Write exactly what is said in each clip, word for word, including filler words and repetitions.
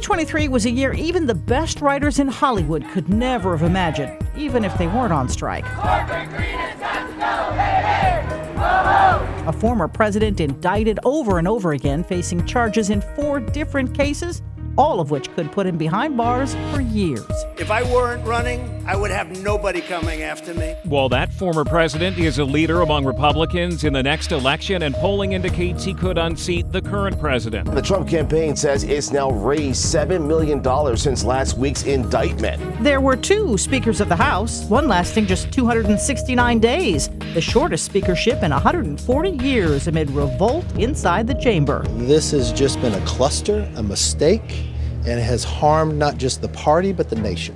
twenty twenty-three was a year even the best writers in Hollywood could never have imagined, even if they weren't on strike. Corporate greed has got to go. Hey, hey. Ho, ho. A former president indicted over and over again, facing charges in four different cases, all of which could put him behind bars for years. If I weren't running, I would have nobody coming after me. Well, that former president is a leader among Republicans in the next election, and polling indicates he could unseat the current president. The Trump campaign says it's now raised seven million dollars since last week's indictment. There were two speakers of the House, one lasting just two hundred sixty-nine days, the shortest speakership in one hundred forty years amid revolt inside the chamber. This has just been a cluster, a mistake, and it has harmed not just the party, but the nation.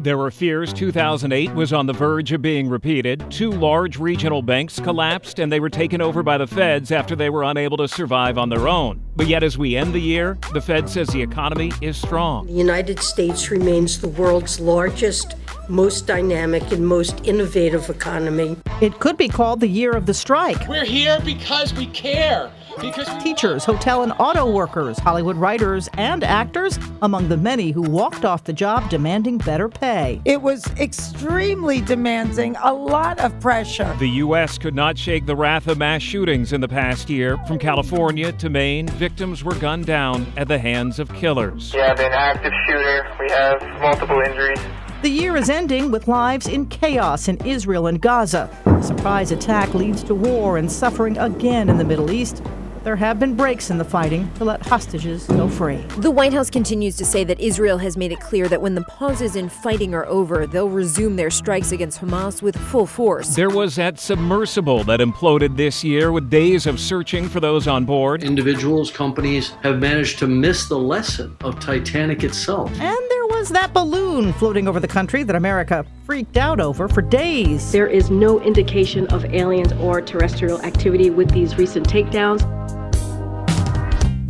There were fears two thousand eight was on the verge of being repeated. Two large regional banks collapsed, and they were taken over by the feds after they were unable to survive on their own. But yet, as we end the year, the Fed says the economy is strong. The United States remains the world's largest, most dynamic, and most innovative economy. It could be called the year of the strike. We're here because we care. Because teachers, hotel and auto workers, Hollywood writers and actors, among the many who walked off the job demanding better pay. It was extremely demanding, a lot of pressure. The U S could not shake the wrath of mass shootings in the past year. From California to Maine, victims were gunned down at the hands of killers. We have an active shooter. We have multiple injuries. The year is ending with lives in chaos in Israel and Gaza. A surprise attack leads to war and suffering again in the Middle East. There have been breaks in the fighting to let hostages go free. The White House continues to say that Israel has made it clear that when the pauses in fighting are over, they'll resume their strikes against Hamas with full force. There was that submersible that imploded this year with days of searching for those on board. Individuals, companies have managed to miss the lesson of Titanic itself. And there was that balloon floating over the country that America freaked out over for days. There is no indication of aliens or terrestrial activity with these recent takedowns.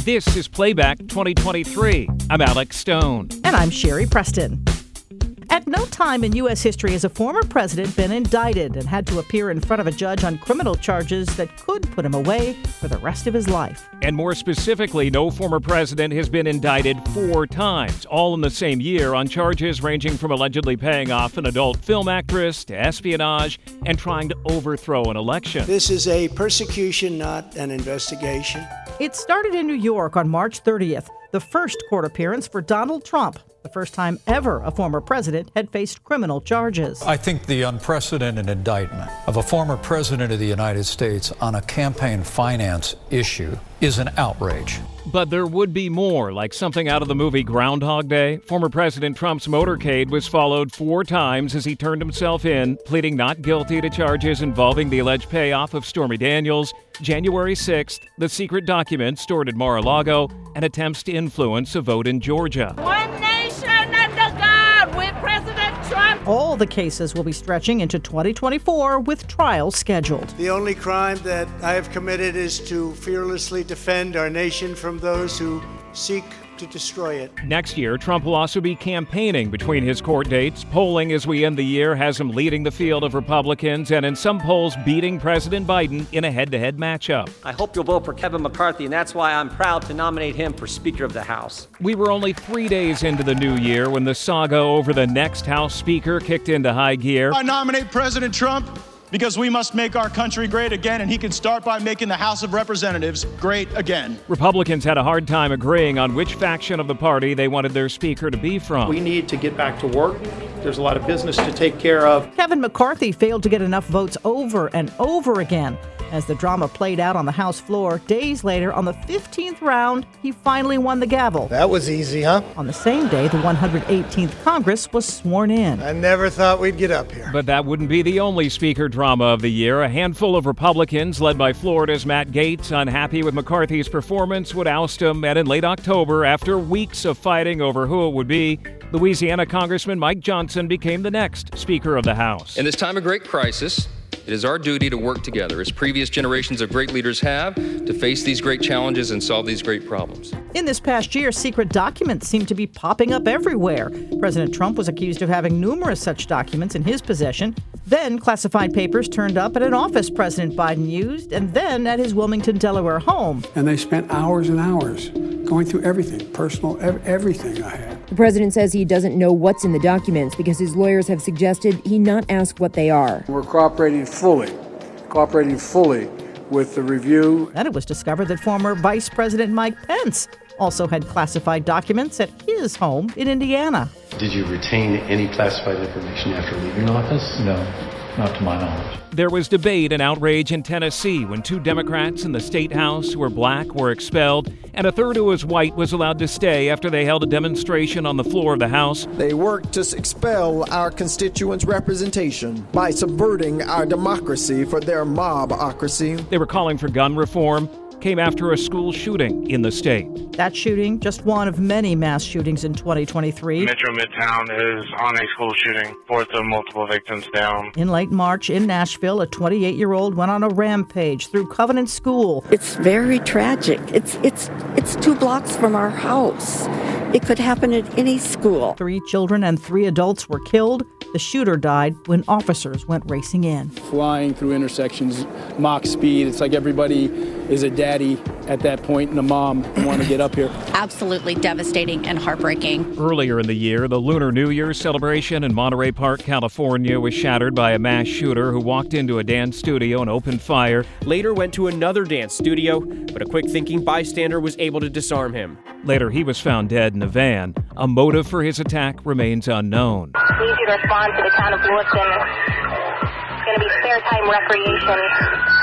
This is Playback twenty twenty-three. I'm Alex Stone. And I'm Sherry Preston. At no time in U S history has a former president been indicted and had to appear in front of a judge on criminal charges that could put him away for the rest of his life. And more specifically, no former president has been indicted four times, all in the same year, on charges ranging from allegedly paying off an adult film actress to espionage and trying to overthrow an election. This is a persecution, not an investigation. It started in New York on March thirtieth, the first court appearance for Donald Trump, the first time ever a former president had faced criminal charges. I think the unprecedented indictment of a former president of the United States on a campaign finance issue is an outrage. But there would be more, like something out of the movie Groundhog Day. Former President Trump's motorcade was followed four times as he turned himself in, pleading not guilty to charges involving the alleged payoff of Stormy Daniels, January sixth, the secret documents stored at Mar-a-Lago, and attempts to influence a vote in Georgia. One nation under God with President Trump. All the cases will be stretching into twenty twenty-four with trials scheduled. The only crime that I have committed is to fearlessly defend our nation from those who seek to destroy it. Next year, Trump will also be campaigning between his court dates. Polling as we end the year has him leading the field of Republicans and in some polls beating President Biden in a head-to-head matchup. I hope you'll vote for Kevin McCarthy, and that's why I'm proud to nominate him for Speaker of the House. We were only three days into the new year when the saga over the next House Speaker kicked into high gear. I nominate President Trump because we must make our country great again, and he can start by making the House of Representatives great again. Republicans had a hard time agreeing on which faction of the party they wanted their speaker to be from. We need to get back to work. There's a lot of business to take care of. Kevin McCarthy failed to get enough votes over and over again. As the drama played out on the House floor, days later, on the fifteenth round, he finally won the gavel. That was easy, huh? On the same day, the one hundred eighteenth Congress was sworn in. I never thought we'd get up here. But that wouldn't be the only speaker drama. Drama of the year. A handful of Republicans, led by Florida's Matt Gaetz, unhappy with McCarthy's performance, would oust him. And in late October, after weeks of fighting over who it would be, Louisiana Congressman Mike Johnson became the next Speaker of the House. In this time of great crisis, it is our duty to work together, as previous generations of great leaders have, to face these great challenges and solve these great problems. In this past year, secret documents seemed to be popping up everywhere. President Trump was accused of having numerous such documents in his possession. Then classified papers turned up at an office President Biden used, and then at his Wilmington, Delaware home. And they spent hours and hours going through everything, personal, ev- everything I had. The president says he doesn't know what's in the documents because his lawyers have suggested he not ask what they are. We're cooperating fully, cooperating fully with the review. Then it was discovered that former Vice President Mike Pence also had classified documents at his home in Indiana. Did you retain any classified information after leaving office? No, not to my knowledge. There was debate and outrage in Tennessee when two Democrats in the state house who were black were expelled, and a third who was white was allowed to stay after they held a demonstration on the floor of the House. They worked to expel our constituents' representation by subverting our democracy for their mobocracy. They were calling for gun reform. Came after a school shooting in the state. That shooting, just one of many mass shootings in twenty twenty-three. Metro Midtown is on a school shooting, fourth of multiple victims down. In late March in Nashville, a twenty-eight-year-old went on a rampage through Covenant School. It's very tragic. It's it's it's two blocks from our house. It could happen at any school. Three children and three adults were killed. The shooter died when officers went racing in. Flying through intersections, mock speed. It's like everybody is a daddy at that point and a mom want to get up here. Absolutely devastating and heartbreaking. Earlier in the year, the Lunar New Year celebration in Monterey Park, California was shattered by a mass shooter who walked into a dance studio and opened fire. Later went to another dance studio, but a quick thinking bystander was able to disarm him. Later, he was found dead in a van. A motive for his attack remains unknown. We need you to respond to the town of Lewiston. It's going to be spare time recreation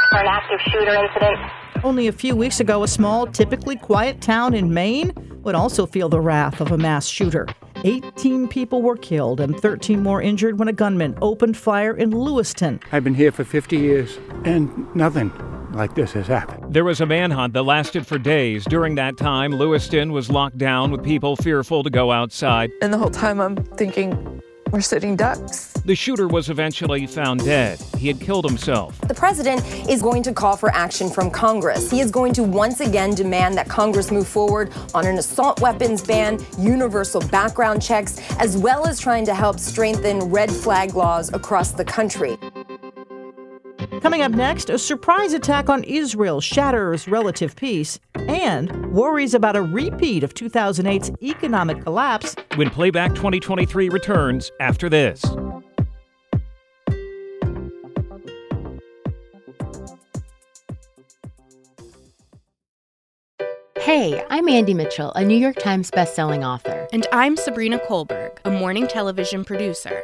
for an active shooter incident. Only a few weeks ago, a small, typically quiet town in Maine would also feel the wrath of a mass shooter. eighteen people were killed and thirteen more injured when a gunman opened fire in Lewiston. I've been here for fifty years and nothing like this has happened. There was a manhunt that lasted for days. During that time, Lewiston was locked down with people fearful to go outside. And the whole time I'm thinking, we're sitting ducks. The shooter was eventually found dead. He had killed himself. The president is going to call for action from Congress. He is going to once again demand that Congress move forward on an assault weapons ban, universal background checks, as well as trying to help strengthen red flag laws across the country. Coming up next, a surprise attack on Israel shatters relative peace and worries about a repeat of two thousand eight's economic collapse. When Playback twenty twenty-three returns after this. Hey, I'm Andy Mitchell, a New York Times bestselling author. And I'm Sabrina Kohlberg, a morning television producer.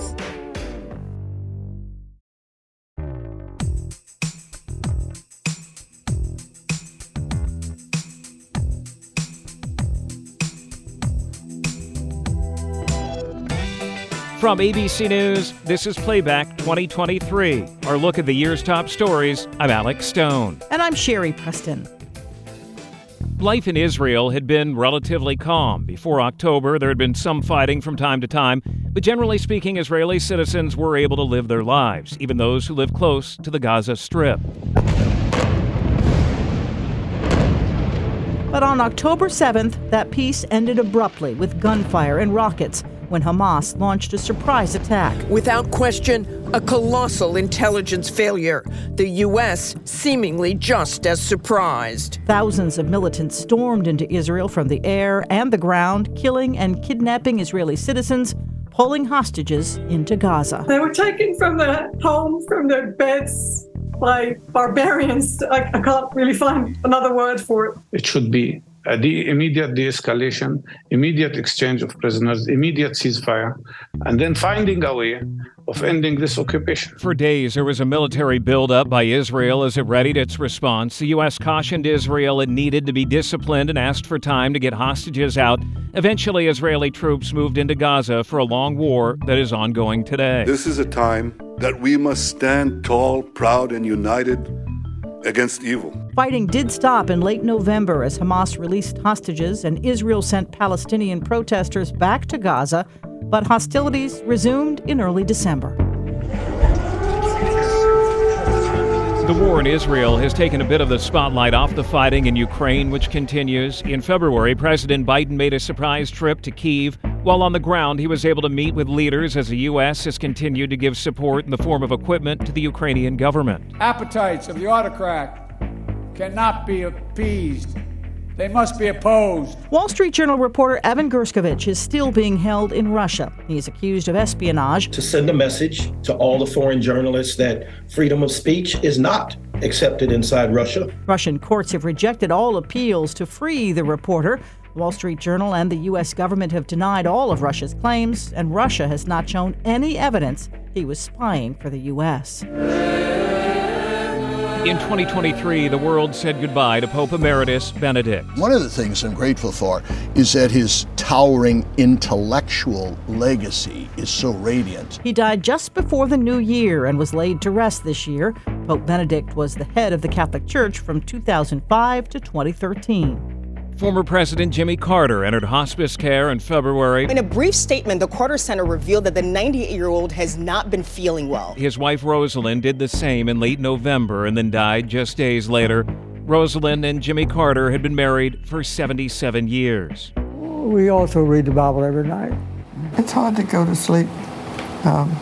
From A B C News, this is Playback twenty twenty-three, our look at the year's top stories. I'm Alex Stone. And I'm Sherry Preston. Life in Israel had been relatively calm. Before October, there had been some fighting from time to time, but generally speaking, Israeli citizens were able to live their lives, even those who live close to the Gaza Strip. But on October seventh, that peace ended abruptly with gunfire and rockets, when Hamas launched a surprise attack. Without question, a colossal intelligence failure. The U S seemingly just as surprised. Thousands of militants stormed into Israel from the air and the ground, killing and kidnapping Israeli citizens, pulling hostages into Gaza. They were taken from their home, from their beds, by barbarians. I, I can't really find another word for it. It should be Uh, the immediate de-escalation, immediate exchange of prisoners, immediate ceasefire, and then finding a way of ending this occupation. For days, there was a military buildup by Israel as it readied its response. The U S cautioned Israel it needed to be disciplined and asked for time to get hostages out. Eventually, Israeli troops moved into Gaza for a long war that is ongoing today. This is a time that we must stand tall, proud, and united against evil. Fighting did stop in late November as Hamas released hostages and Israel sent Palestinian protesters back to Gaza, but hostilities resumed in early December. The war in Israel has taken a bit of the spotlight off the fighting in Ukraine, which continues. In February, President Biden made a surprise trip to Kyiv. While on the ground, he was able to meet with leaders as the U S has continued to give support in the form of equipment to the Ukrainian government. Appetites of the autocrat cannot be appeased. They must be opposed. Wall Street Journal reporter Evan Gershkovich is still being held in Russia. He's accused of espionage. To send a message to all the foreign journalists that freedom of speech is not accepted inside Russia. Russian courts have rejected all appeals to free the reporter. The Wall Street Journal and the U S government have denied all of Russia's claims, and Russia has not shown any evidence he was spying for the U S In twenty twenty-three, the world said goodbye to Pope Emeritus Benedict. One of the things I'm grateful for is that his towering intellectual legacy is so radiant. He died just before the new year and was laid to rest this year. Pope Benedict was the head of the Catholic Church from two thousand five to twenty thirteen. Former President Jimmy Carter entered hospice care in February. In a brief statement, the Carter Center revealed that the ninety-eight-year-old has not been feeling well. His wife, Rosalynn, did the same in late November and then died just days later. Rosalynn and Jimmy Carter had been married for seventy-seven years. We also read the Bible every night. It's hard to go to sleep um,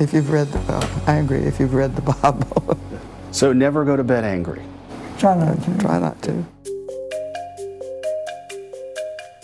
if you've read the Bible, angry if you've read the Bible. So never go to bed angry. Try not to. Try not to.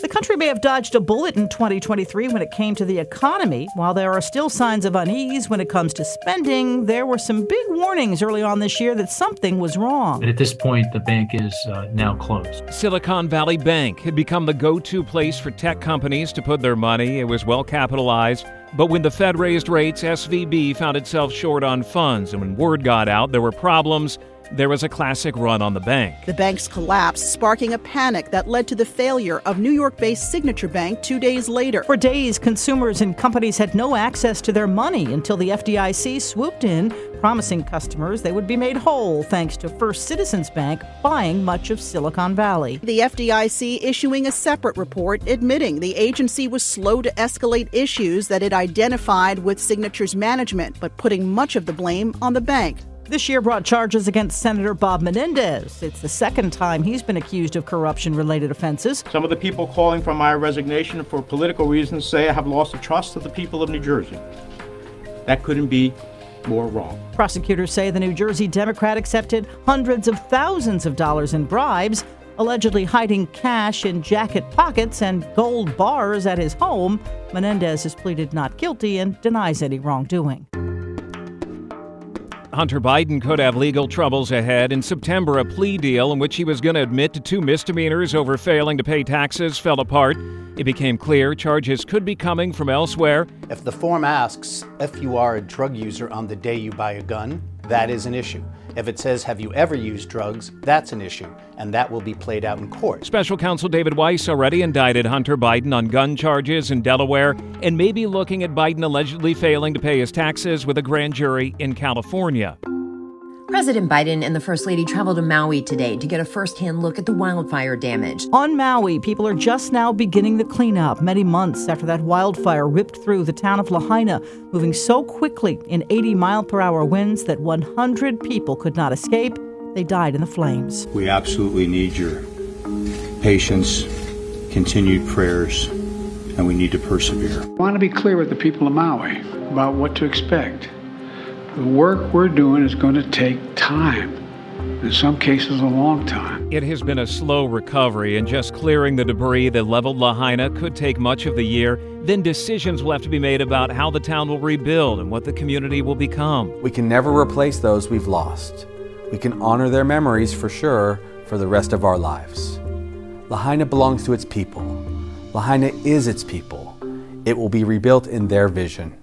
The country may have dodged a bullet in twenty twenty-three when it came to the economy. While there are still signs of unease when it comes to spending, there were some big warnings early on this year that something was wrong. At this point, the bank is uh, now closed. Silicon Valley Bank had become the go-to place for tech companies to put their money. It was well capitalized. But when the Fed raised rates, S V B found itself short on funds. And when word got out, there were problems. There was a classic run on the bank. The bank's collapse sparking a panic that led to the failure of New York-based Signature Bank two days later. For days, consumers and companies had no access to their money until the F D I C swooped in, promising customers they would be made whole thanks to First Citizens Bank buying much of Silicon Valley. The F D I C issuing a separate report admitting the agency was slow to escalate issues that it identified with Signature's management, but putting much of the blame on the bank. This year brought charges against Senator Bob Menendez. It's the second time he's been accused of corruption-related offenses. Some of the people calling for my resignation for political reasons say I have lost the trust of the people of New Jersey. That couldn't be more wrong. Prosecutors say the New Jersey Democrat accepted hundreds of thousands of dollars in bribes, allegedly hiding cash in jacket pockets and gold bars at his home. Menendez has pleaded not guilty and denies any wrongdoing. Hunter Biden could have legal troubles ahead. In September, a plea deal in which he was going to admit to two misdemeanors over failing to pay taxes fell apart. It became clear charges could be coming from elsewhere. If the form asks if you are a drug user on the day you buy a gun, that is an issue. If it says, have you ever used drugs, that's an issue, and that will be played out in court. Special counsel David Weiss already indicted Hunter Biden on gun charges in Delaware and may be looking at Biden allegedly failing to pay his taxes with a grand jury in California. President Biden and the First Lady traveled to Maui today to get a firsthand look at the wildfire damage. On Maui, people are just now beginning the cleanup many months after that wildfire ripped through the town of Lahaina, moving so quickly in eighty mile per hour winds that one hundred people could not escape. They died in the flames. We absolutely need your patience, continued prayers, and we need to persevere. I want to be clear with the people of Maui about what to expect. The work we're doing is going to take time, in some cases a long time. It has been a slow recovery, and just clearing the debris that leveled Lahaina could take much of the year. Then decisions will have to be made about how the town will rebuild and what the community will become. We can never replace those we've lost. We can honor their memories for sure for the rest of our lives. Lahaina belongs to its people. Lahaina is its people. It will be rebuilt in their vision.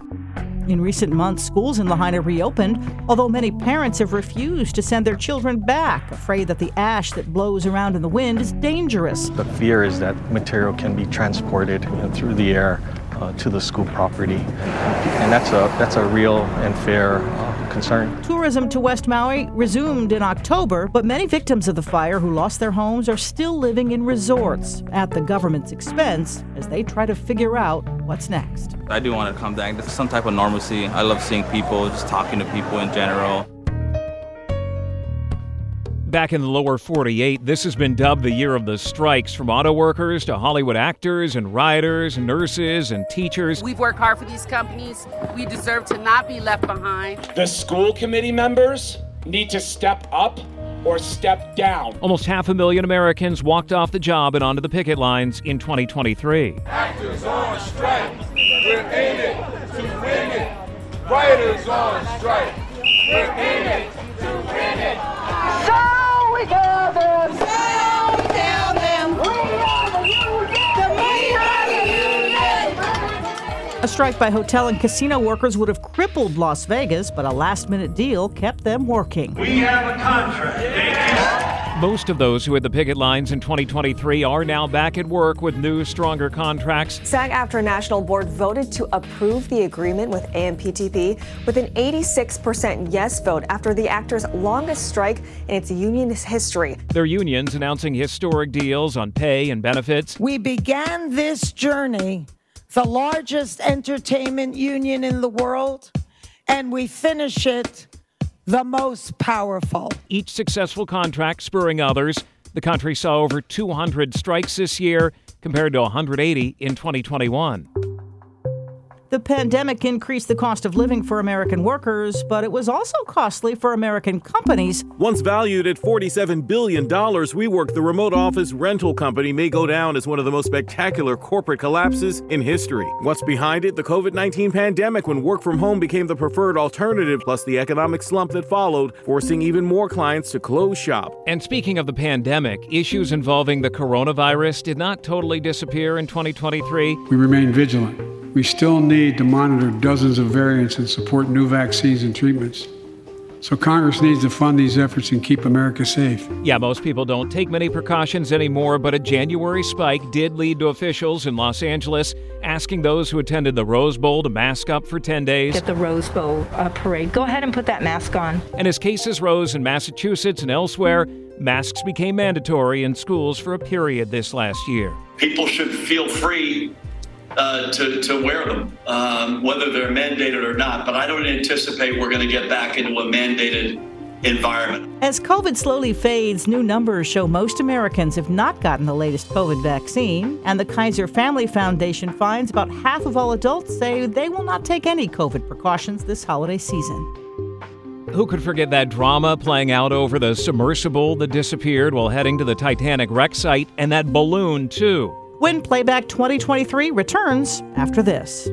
In recent months, schools in Lahaina reopened, although many parents have refused to send their children back, afraid that the ash that blows around in the wind is dangerous. The fear is that material can be transported, you know, through the air uh, to the school property, and that's a that's a real and fair uh, concern. Tourism to West Maui resumed in October, but many victims of the fire who lost their homes are still living in resorts at the government's expense as they try to figure out what's next. I do want to come back to some type of normalcy. I love seeing people, just talking to people in general. Back in the lower forty-eight, this has been dubbed the year of the strikes, from auto workers to Hollywood actors and writers, nurses and teachers. We've worked hard for these companies. We deserve to not be left behind. The school committee members need to step up or step down. Almost half a million Americans walked off the job and onto the picket lines in twenty twenty-three. Actors on strike, we're in it to win it. Writers on strike, we're in it to win it. So We got them. So we tell them. We are the union. We are the union. A strike by hotel and casino workers would have crippled Las Vegas, but a last-minute deal kept them working. We have a contract. Yeah. Most of those who had the picket lines in twenty twenty-three are now back at work with new, stronger contracts. SAG-AFTRA National Board voted to approve the agreement with A M P T P with an eighty-six percent yes vote after the actors' longest strike in its union's history. Their unions announcing historic deals on pay and benefits. We began this journey, the largest entertainment union in the world, and we finish it, the most powerful. Each successful contract spurring others. The country saw over two hundred strikes this year compared to one hundred eighty in twenty twenty-one. The pandemic increased the cost of living for American workers, but it was also costly for American companies. Once valued at forty-seven billion dollars, WeWork, the remote office rental company, may go down as one of the most spectacular corporate collapses in history. What's behind it? The COVID nineteen pandemic, when work from home became the preferred alternative, plus the economic slump that followed, forcing even more clients to close shop. And speaking of the pandemic, issues involving the coronavirus did not totally disappear in twenty twenty-three. We remain vigilant. We still need to monitor dozens of variants and support new vaccines and treatments. So Congress needs to fund these efforts and keep America safe. Yeah, most people don't take many precautions anymore, but a January spike did lead to officials in Los Angeles asking those who attended the Rose Bowl to mask up for ten days. At the Rose Bowl uh, parade, go ahead and put that mask on. And as cases rose in Massachusetts and elsewhere, masks became mandatory in schools for a period this last year. People should feel free Uh, to, to wear them, um, whether they're mandated or not. But I don't anticipate we're going to get back into a mandated environment. As COVID slowly fades, new numbers show most Americans have not gotten the latest COVID vaccine. And the Kaiser Family Foundation finds about half of all adults say they will not take any COVID precautions this holiday season. Who could forget that drama playing out over the submersible that disappeared while heading to the Titanic wreck site, and that balloon, too? When Playback twenty twenty-three returns after this.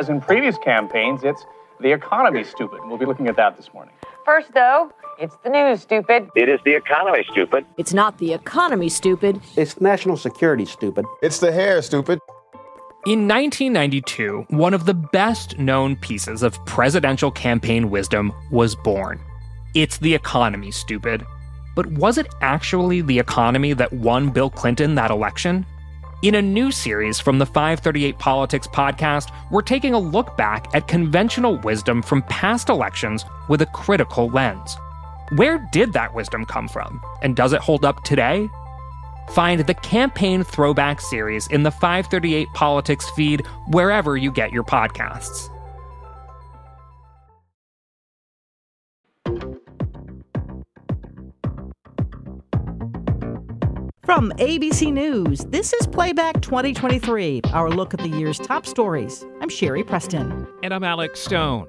As in previous campaigns, it's the economy, stupid. We'll be looking at that this morning. First, though, it's the news, stupid. It is the economy, stupid. It's not the economy, stupid. It's national security, stupid. It's the hair, stupid. In nineteen ninety-two, one of the best-known pieces of presidential campaign wisdom was born. It's the economy, stupid. But was it actually the economy that won Bill Clinton that election? In a new series from the five thirty-eight Politics podcast, we're taking a look back at conventional wisdom from past elections with a critical lens. Where did that wisdom come from? And does it hold up today? Find the Campaign Throwback series in the five thirty-eight Politics feed wherever you get your podcasts. From A B C News, this is Playback twenty twenty-three, our look at the year's top stories. I'm Sherry Preston. And I'm Alex Stone.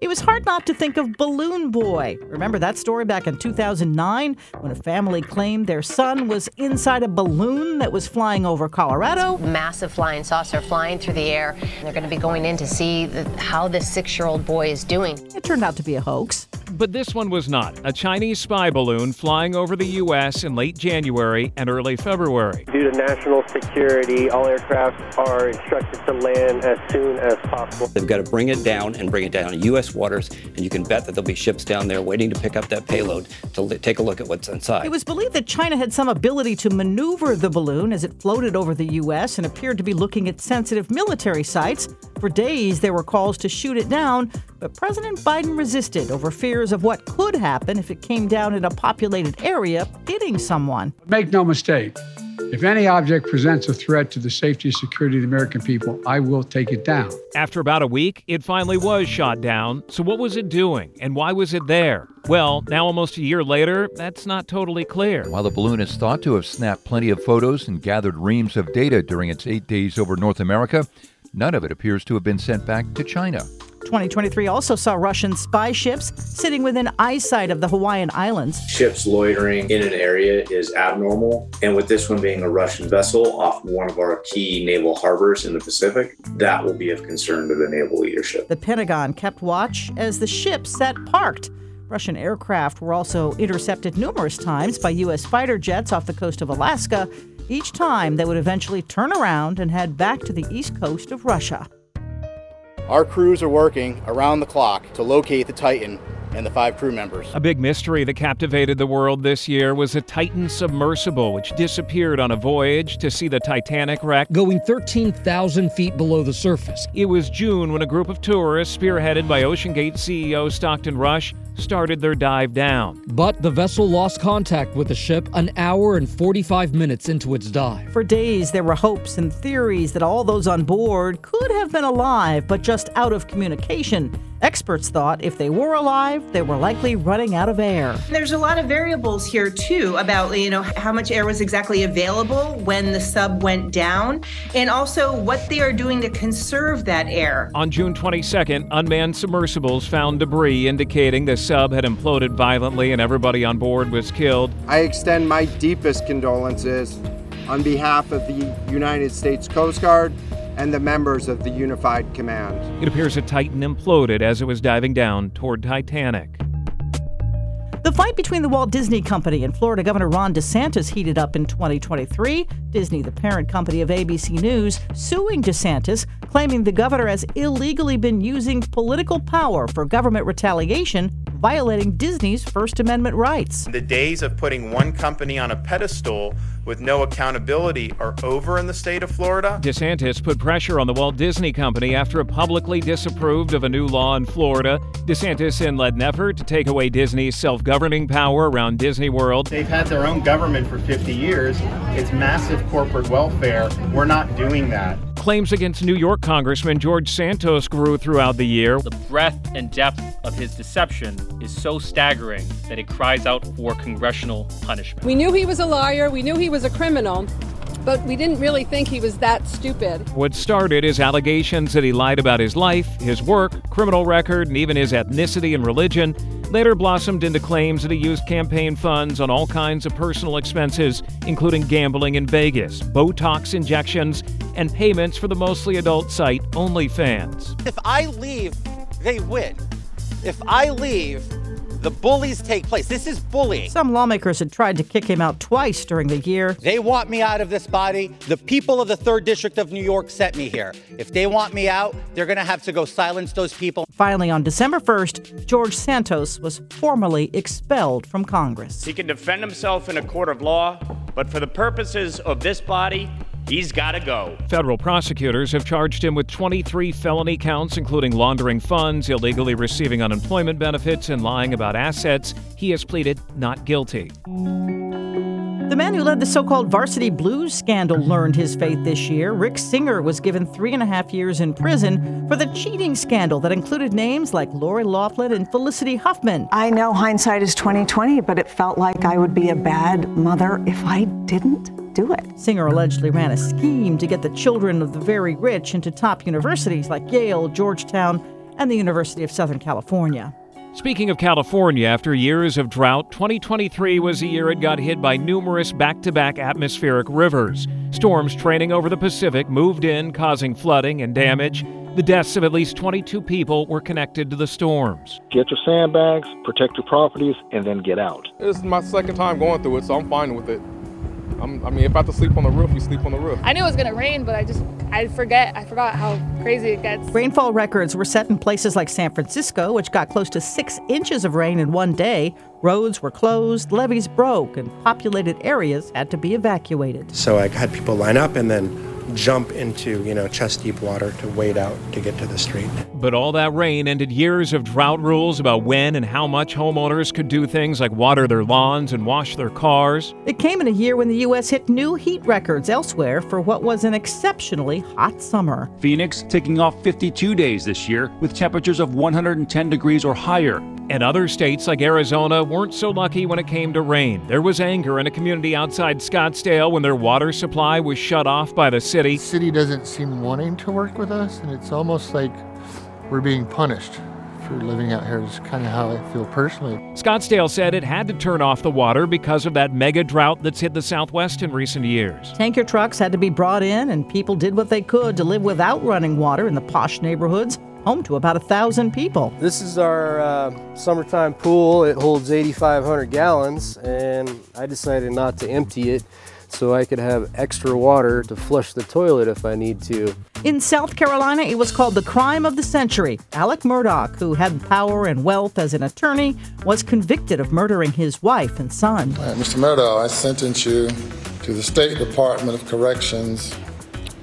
It was hard not to think of Balloon Boy. Remember that story back in two thousand nine when a family claimed their son was inside a balloon that was flying over Colorado? Massive flying saucer flying through the air. They're going to be going in to see the, how this six-year-old boy is doing. It turned out to be a hoax. But this one was not. A Chinese spy balloon flying over the U S in late January and early February. Due to national security, all aircraft are instructed to land as soon as possible. They've got to bring it down and bring it down in U S waters, and you can bet that there'll be ships down there waiting to pick up that payload to l- take a look at what's inside. It was believed that China had some ability to maneuver the balloon as it floated over the U S and appeared to be looking at sensitive military sites. For days, there were calls to shoot it down, but President Biden resisted over fears of what could happen if it came down in a populated area, hitting someone. Make no mistake, if any object presents a threat to the safety and security of the American people, I will take it down. After about a week, it finally was shot down. So what was it doing, and why was it there? Well, now almost a year later, that's not totally clear. While the balloon is thought to have snapped plenty of photos and gathered reams of data during its eight days over North America, none of it appears to have been sent back to China. twenty twenty-three also saw Russian spy ships sitting within eyesight of the Hawaiian Islands. Ships loitering in an area is abnormal, and with this one being a Russian vessel off one of our key naval harbors in the Pacific, that will be of concern to the naval leadership. The Pentagon kept watch as the ships sat parked. Russian aircraft were also intercepted numerous times by U S fighter jets off the coast of Alaska. Each time, they would eventually turn around and head back to the east coast of Russia. Our crews are working around the clock to locate the Titan and the five crew members. A big mystery that captivated the world this year was a Titan submersible, which disappeared on a voyage to see the Titanic wreck, going thirteen thousand feet below the surface. It was June when a group of tourists, spearheaded by OceanGate C E O Stockton Rush, started their dive down. But the vessel lost contact with the ship an hour and forty-five minutes into its dive. For days, there were hopes and theories that all those on board could have been alive, but just out of communication. Experts thought if they were alive, they were likely running out of air. There's a lot of variables here, too, about, you know, how much air was exactly available when the sub went down, and also what they are doing to conserve that air. On June twenty-second, unmanned submersibles found debris indicating the sub had imploded violently and everybody on board was killed. I extend my deepest condolences on behalf of the United States Coast Guard and the members of the Unified Command. It appears a Titan imploded as it was diving down toward Titanic. The fight between the Walt Disney Company and Florida Governor Ron DeSantis heated up in twenty twenty-three. Disney, the parent company of A B C News, suing DeSantis, claiming the governor has illegally been using political power for government retaliation, violating Disney's First Amendment rights. The days of putting one company on a pedestal with no accountability are over in the state of Florida. DeSantis put pressure on the Walt Disney Company after it publicly disapproved of a new law in Florida. DeSantis then led an effort to take away Disney's self-governing power around Disney World. They've had their own government for fifty years. It's massive corporate welfare. We're not doing that. Claims against New York Congressman George Santos grew throughout the year. The breadth and depth of his deception is so staggering that it cries out for congressional punishment. We knew he was a liar. We knew he was a criminal, but we didn't really think he was that stupid. What started is allegations that he lied about his life, his work, criminal record, and even his ethnicity and religion. Later blossomed into claims that he used campaign funds on all kinds of personal expenses, including gambling in Vegas, Botox injections, and payments for the mostly adult site OnlyFans. If I leave, they win. If I leave, the bullies take place. This is bullying. Some lawmakers had tried to kick him out twice during the year. They want me out of this body. The people of the third District of New York sent me here. If they want me out, they're going to have to go silence those people. Finally, on December first, George Santos was formally expelled from Congress. He can defend himself in a court of law, but for the purposes of this body, he's got to go. Federal prosecutors have charged him with twenty-three felony counts, including laundering funds, illegally receiving unemployment benefits, and lying about assets. He has pleaded not guilty. The man who led the so-called Varsity Blues scandal learned his fate this year. Rick Singer was given three and a half years in prison for the cheating scandal that included names like Lori Loughlin and Felicity Huffman. I know hindsight is twenty twenty, but it felt like I would be a bad mother if I didn't do it. Singer allegedly ran a scheme to get the children of the very rich into top universities like Yale, Georgetown, and the University of Southern California. Speaking of California, after years of drought, twenty twenty-three was a year it got hit by numerous back-to-back atmospheric rivers. Storms training over the Pacific moved in, causing flooding and damage. The deaths of at least twenty-two people were connected to the storms. Get your sandbags, protect your properties, and then get out. This is my second time going through it, so I'm fine with it. I'm, I mean, if I have to sleep on the roof, you sleep on the roof. I knew it was going to rain, but I just, I forget, I forgot how crazy it gets. Rainfall records were set in places like San Francisco, which got close to six inches of rain in one day. Roads were closed, levees broke, and populated areas had to be evacuated. So I had people line up and then jump into, you know, chest-deep water to wade out to get to the street. But all that rain ended years of drought rules about when and how much homeowners could do things like water their lawns and wash their cars. It came in a year when the U S hit new heat records elsewhere for what was an exceptionally hot summer. Phoenix ticking off fifty-two days this year with temperatures of one hundred ten degrees or higher. And other states like Arizona weren't so lucky when it came to rain. There was anger in a community outside Scottsdale when their water supply was shut off by the city. The city doesn't seem wanting to work with us, and it's almost like we're being punished for living out here. It's kind of how I feel personally. Scottsdale said it had to turn off the water because of that mega drought that's hit the Southwest in recent years. Tanker trucks had to be brought in, and people did what they could to live without running water in the posh neighborhoods. Home to about a thousand people. This is our uh, summertime pool. It holds eighty-five hundred gallons, and I decided not to empty it so I could have extra water to flush the toilet if I need to. In South Carolina, it was called the crime of the century. Alex Murdaugh, who had power and wealth as an attorney, was convicted of murdering his wife and son. Right, Mister Murdaugh, I sentence you to the State Department of Corrections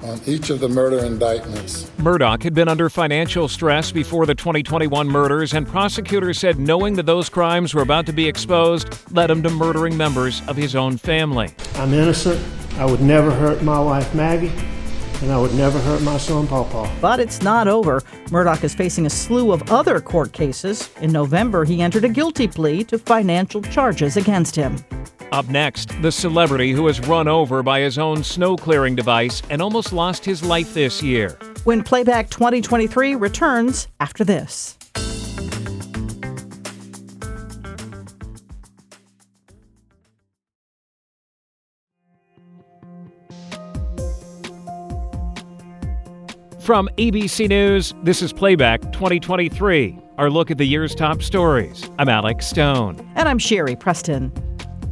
on each of the murder indictments. Murdaugh had been under financial stress before the twenty twenty-one murders, and prosecutors said knowing that those crimes were about to be exposed led him to murdering members of his own family. I'm innocent. I would never hurt my wife, Maggie, and I would never hurt my son, Pawpaw. But it's not over. Murdaugh is facing a slew of other court cases. In November, he entered a guilty plea to financial charges against him. Up next, the celebrity who was run over by his own snow-clearing device and almost lost his life this year. When Playback twenty twenty-three returns after this. From A B C News, this is Playback twenty twenty-three, our look at the year's top stories. I'm Alex Stone. And I'm Sherry Preston.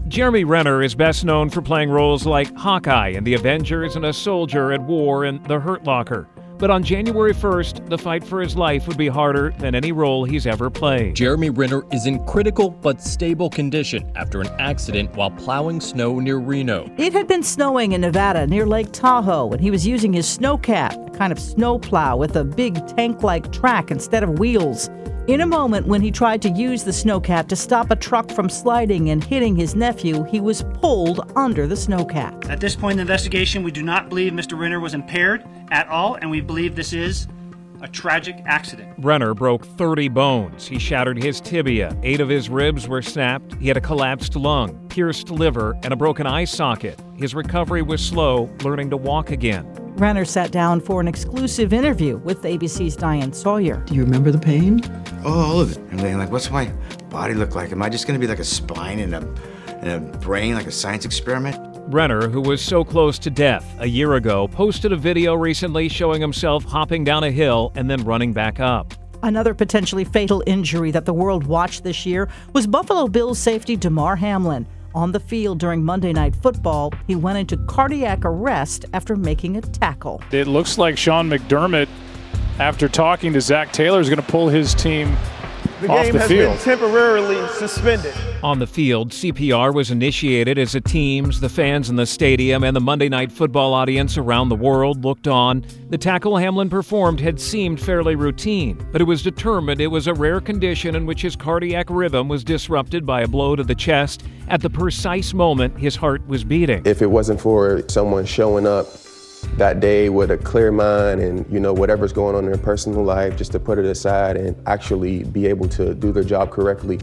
Jeremy Renner is best known for playing roles like Hawkeye in The Avengers and a soldier at war in The Hurt Locker. But on January first, the fight for his life would be harder than any role he's ever played. Jeremy Renner is in critical but stable condition after an accident while plowing snow near Reno. It had been snowing in Nevada near Lake Tahoe, and he was using his snow cap, a kind of snow plow with a big tank-like track instead of wheels. In a moment when he tried to use the snowcat to stop a truck from sliding and hitting his nephew, he was pulled under the snowcat. At this point in the investigation, we do not believe Mister Renner was impaired at all, and we believe this is a tragic accident. Renner broke thirty bones. He shattered his tibia. Eight of his ribs were snapped. He had a collapsed lung, pierced liver, and a broken eye socket. His recovery was slow, learning to walk again. Renner sat down for an exclusive interview with A B C's Diane Sawyer. Do you remember the pain? Oh, all of it. I'm thinking, like, what's my body look like? Am I just going to be like a spine and a, and a brain, like a science experiment? Renner, who was so close to death a year ago, posted a video recently showing himself hopping down a hill and then running back up. Another potentially fatal injury that the world watched this year was Buffalo Bills safety Damar Hamlin. On the field during Monday Night Football, he went into cardiac arrest after making a tackle. It looks like Sean McDermott, after talking to Zach Taylor, is going to pull his team off the field. The game has been temporarily suspended. On the field, C P R was initiated as the teams, the fans in the stadium, and the Monday Night Football audience around the world looked on. The tackle Hamlin performed had seemed fairly routine, but it was determined it was a rare condition in which his cardiac rhythm was disrupted by a blow to the chest at the precise moment his heart was beating. If it wasn't for someone showing up that day with a clear mind and, you know, whatever's going on in their personal life, just to put it aside and actually be able to do their job correctly,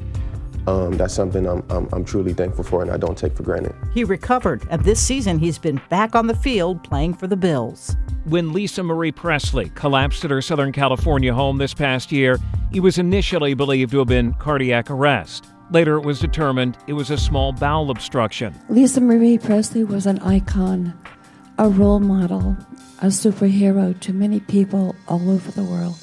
um, that's something I'm, I'm, I'm truly thankful for and I don't take for granted. He recovered, and this season he's been back on the field playing for the Bills. When Lisa Marie Presley collapsed at her Southern California home this past year, he was initially believed to have been cardiac arrest. Later, it was determined it was a small bowel obstruction. Lisa Marie Presley was an icon a role model, a superhero to many people all over the world.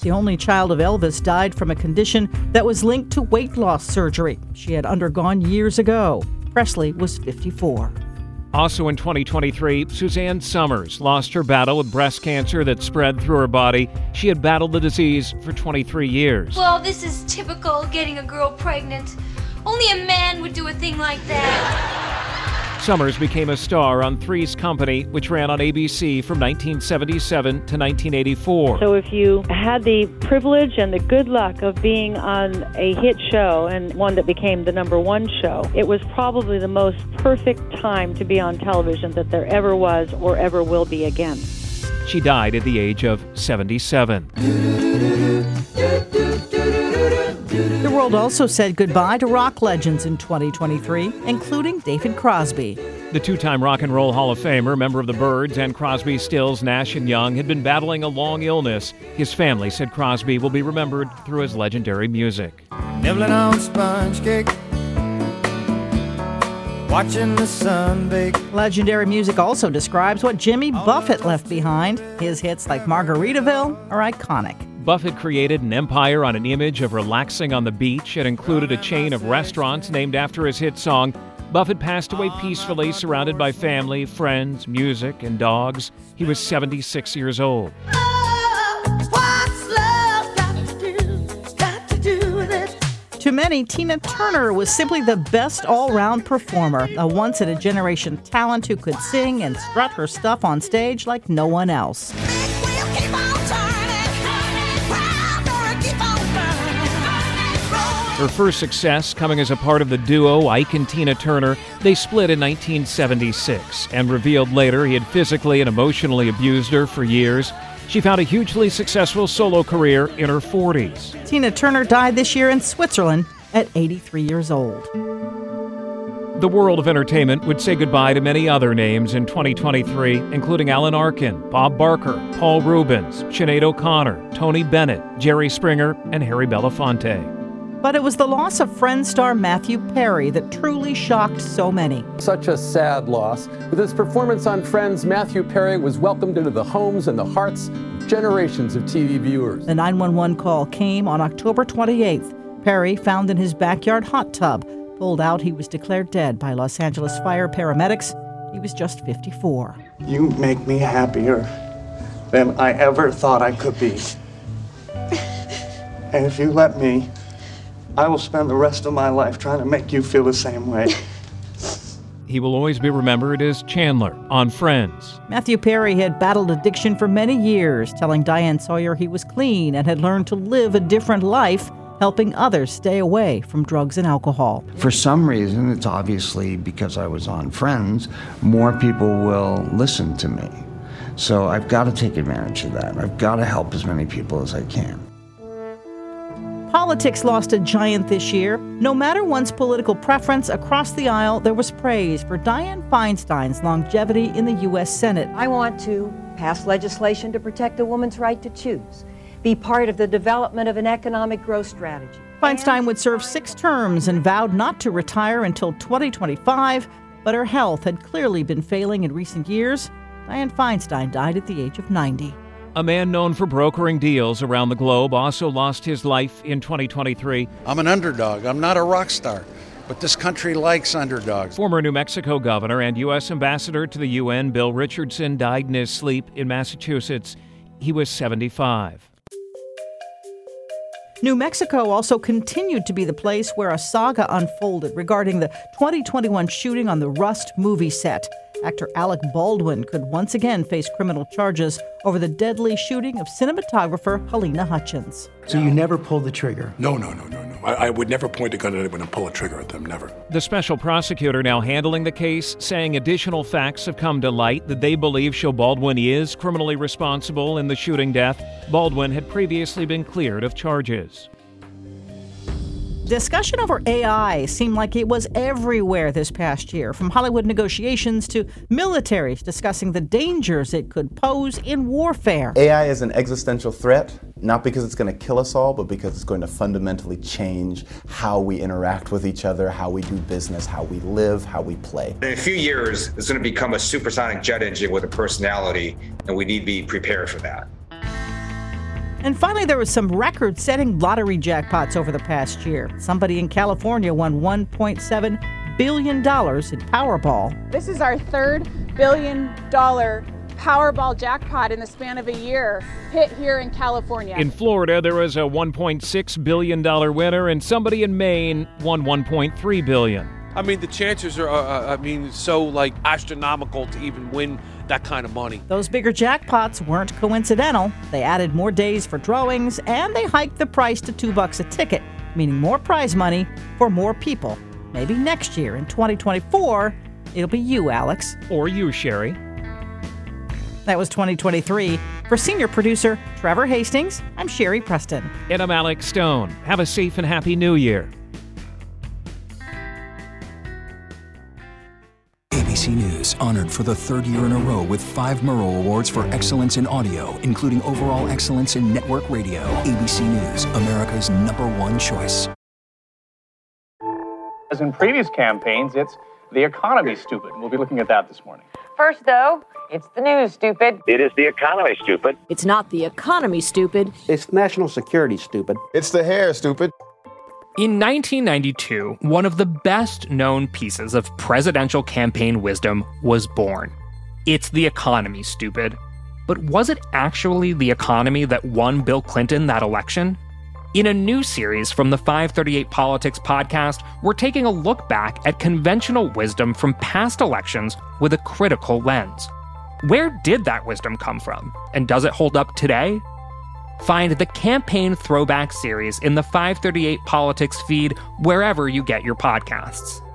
The only child of Elvis died from a condition that was linked to weight loss surgery she had undergone years ago. Presley was fifty-four. Also in twenty twenty-three, Suzanne Summers lost her battle with breast cancer that spread through her body. She had battled the disease for twenty-three years. Well, this is typical, getting a girl pregnant. Only a man would do a thing like that. Summers became a star on Three's Company, which ran on A B C from nineteen seventy-seven to nineteen eighty-four. So if you had the privilege and the good luck of being on a hit show, and one that became the number one show, it was probably the most perfect time to be on television that there ever was or ever will be again. She died at the age of seventy-seven. The world also said goodbye to rock legends in twenty twenty-three, including David Crosby. The two-time Rock and Roll Hall of Famer, member of the Byrds, and Crosby, Stills, Nash and Young had been battling a long illness. His family said Crosby will be remembered through his legendary music. Nibbling on sponge cake, watching the sun bake. Legendary music also describes what Jimmy Buffett left behind. His hits like Margaritaville are iconic. Buffett created an empire on an image of relaxing on the beach. It included a chain of restaurants named after his hit song. Buffett passed away peacefully, surrounded by family, friends, music, and dogs. He was seventy-six years old. Oh, what's love got to do, got to do with it? To many, Tina Turner was simply the best all-round performer, a once-in-a-generation talent who could sing and strut her stuff on stage like no one else. Her first success coming as a part of the duo Ike and Tina Turner. They split in nineteen seventy-six and revealed later he had physically and emotionally abused her for years. She found a hugely successful solo career in her forties. Tina Turner died this year in Switzerland at eighty-three years old. The world of entertainment would say goodbye to many other names in twenty twenty-three, including Alan Arkin, Bob Barker, Paul Rubens, Sinead O'Connor, Tony Bennett, Jerry Springer, and Harry Belafonte. But it was the loss of Friends star Matthew Perry that truly shocked so many. Such a sad loss. With his performance on Friends, Matthew Perry was welcomed into the homes and the hearts of generations of T V viewers. The nine one one call came on October twenty-eighth. Perry, found in his backyard hot tub, pulled out, he was declared dead by Los Angeles fire paramedics. He was just fifty-four. You make me happier than I ever thought I could be. And if you let me, I will spend the rest of my life trying to make you feel the same way. He will always be remembered as Chandler on Friends. Matthew Perry had battled addiction for many years, telling Diane Sawyer he was clean and had learned to live a different life, helping others stay away from drugs and alcohol. For some reason, it's obviously because I was on Friends, more people will listen to me. So I've got to take advantage of that. I've got to help as many people as I can. Politics lost a giant this year. No matter one's political preference, across the aisle, there was praise for Dianne Feinstein's longevity in the U S Senate. I want to pass legislation to protect a woman's right to choose, be part of the development of an economic growth strategy. Feinstein would serve six terms and vowed not to retire until twenty twenty-five, but her health had clearly been failing in recent years. Dianne Feinstein died at the age of ninety. A man known for brokering deals around the globe also lost his life in twenty twenty-three. I'm an underdog. I'm not a rock star, but this country likes underdogs. Former New Mexico governor and U S ambassador to the U N, Bill Richardson, died in his sleep in Massachusetts. He was seventy-five. New Mexico also continued to be the place where a saga unfolded regarding the twenty twenty-one shooting on the Rust movie set. Actor Alec Baldwin could once again face criminal charges over the deadly shooting of cinematographer Helena Hutchins. So you never pulled the trigger? No, no, no, no, no. I, I would never point a gun at anyone and pull a trigger at them, never. The special prosecutor now handling the case, saying additional facts have come to light that they believe show Baldwin is criminally responsible in the shooting death. Baldwin had previously been cleared of charges. Discussion over A I seemed like it was everywhere this past year, from Hollywood negotiations to militaries discussing the dangers it could pose in warfare. A I is an existential threat, not because it's going to kill us all, but because it's going to fundamentally change how we interact with each other, how we do business, how we live, how we play. In a few years, it's going to become a supersonic jet engine with a personality, and we need to be prepared for that. And finally, there was some record-setting lottery jackpots over the past year. Somebody in California won one point seven billion dollars in Powerball. This is our third billion dollar Powerball jackpot in the span of a year hit here in California. In Florida, there was a one point six billion dollars winner, and somebody in Maine won one point three billion dollars. I mean, the chances are, uh, I mean, so, like, astronomical to even win that kind of money. Those bigger jackpots weren't coincidental. They added more days for drawings, and they hiked the price to two bucks a ticket, meaning more prize money for more people. Maybe next year, in twenty twenty-four, it'll be you, Alex. Or you, Sherry. That was twenty twenty-three. For senior producer Trevor Hastings, I'm Sherry Preston. And I'm Alex Stone. Have a safe and happy new year. A B C News, honored for the third year in a row with five Murrow Awards for excellence in audio, including overall excellence in network radio. A B C News, America's number one choice. As in previous campaigns, it's the economy, stupid. We'll be looking at that this morning. First, though, it's the news, stupid. It is the economy, stupid. It's not the economy, stupid. It's national security, stupid. It's the hair, stupid. In nineteen ninety-two, one of the best-known pieces of presidential campaign wisdom was born. It's the economy, stupid. But was it actually the economy that won Bill Clinton that election? In a new series from the five thirty-eight Politics podcast, we're taking a look back at conventional wisdom from past elections with a critical lens. Where did that wisdom come from? And does it hold up today? Find the Campaign Throwback series in the five thirty-eight Politics feed wherever you get your podcasts.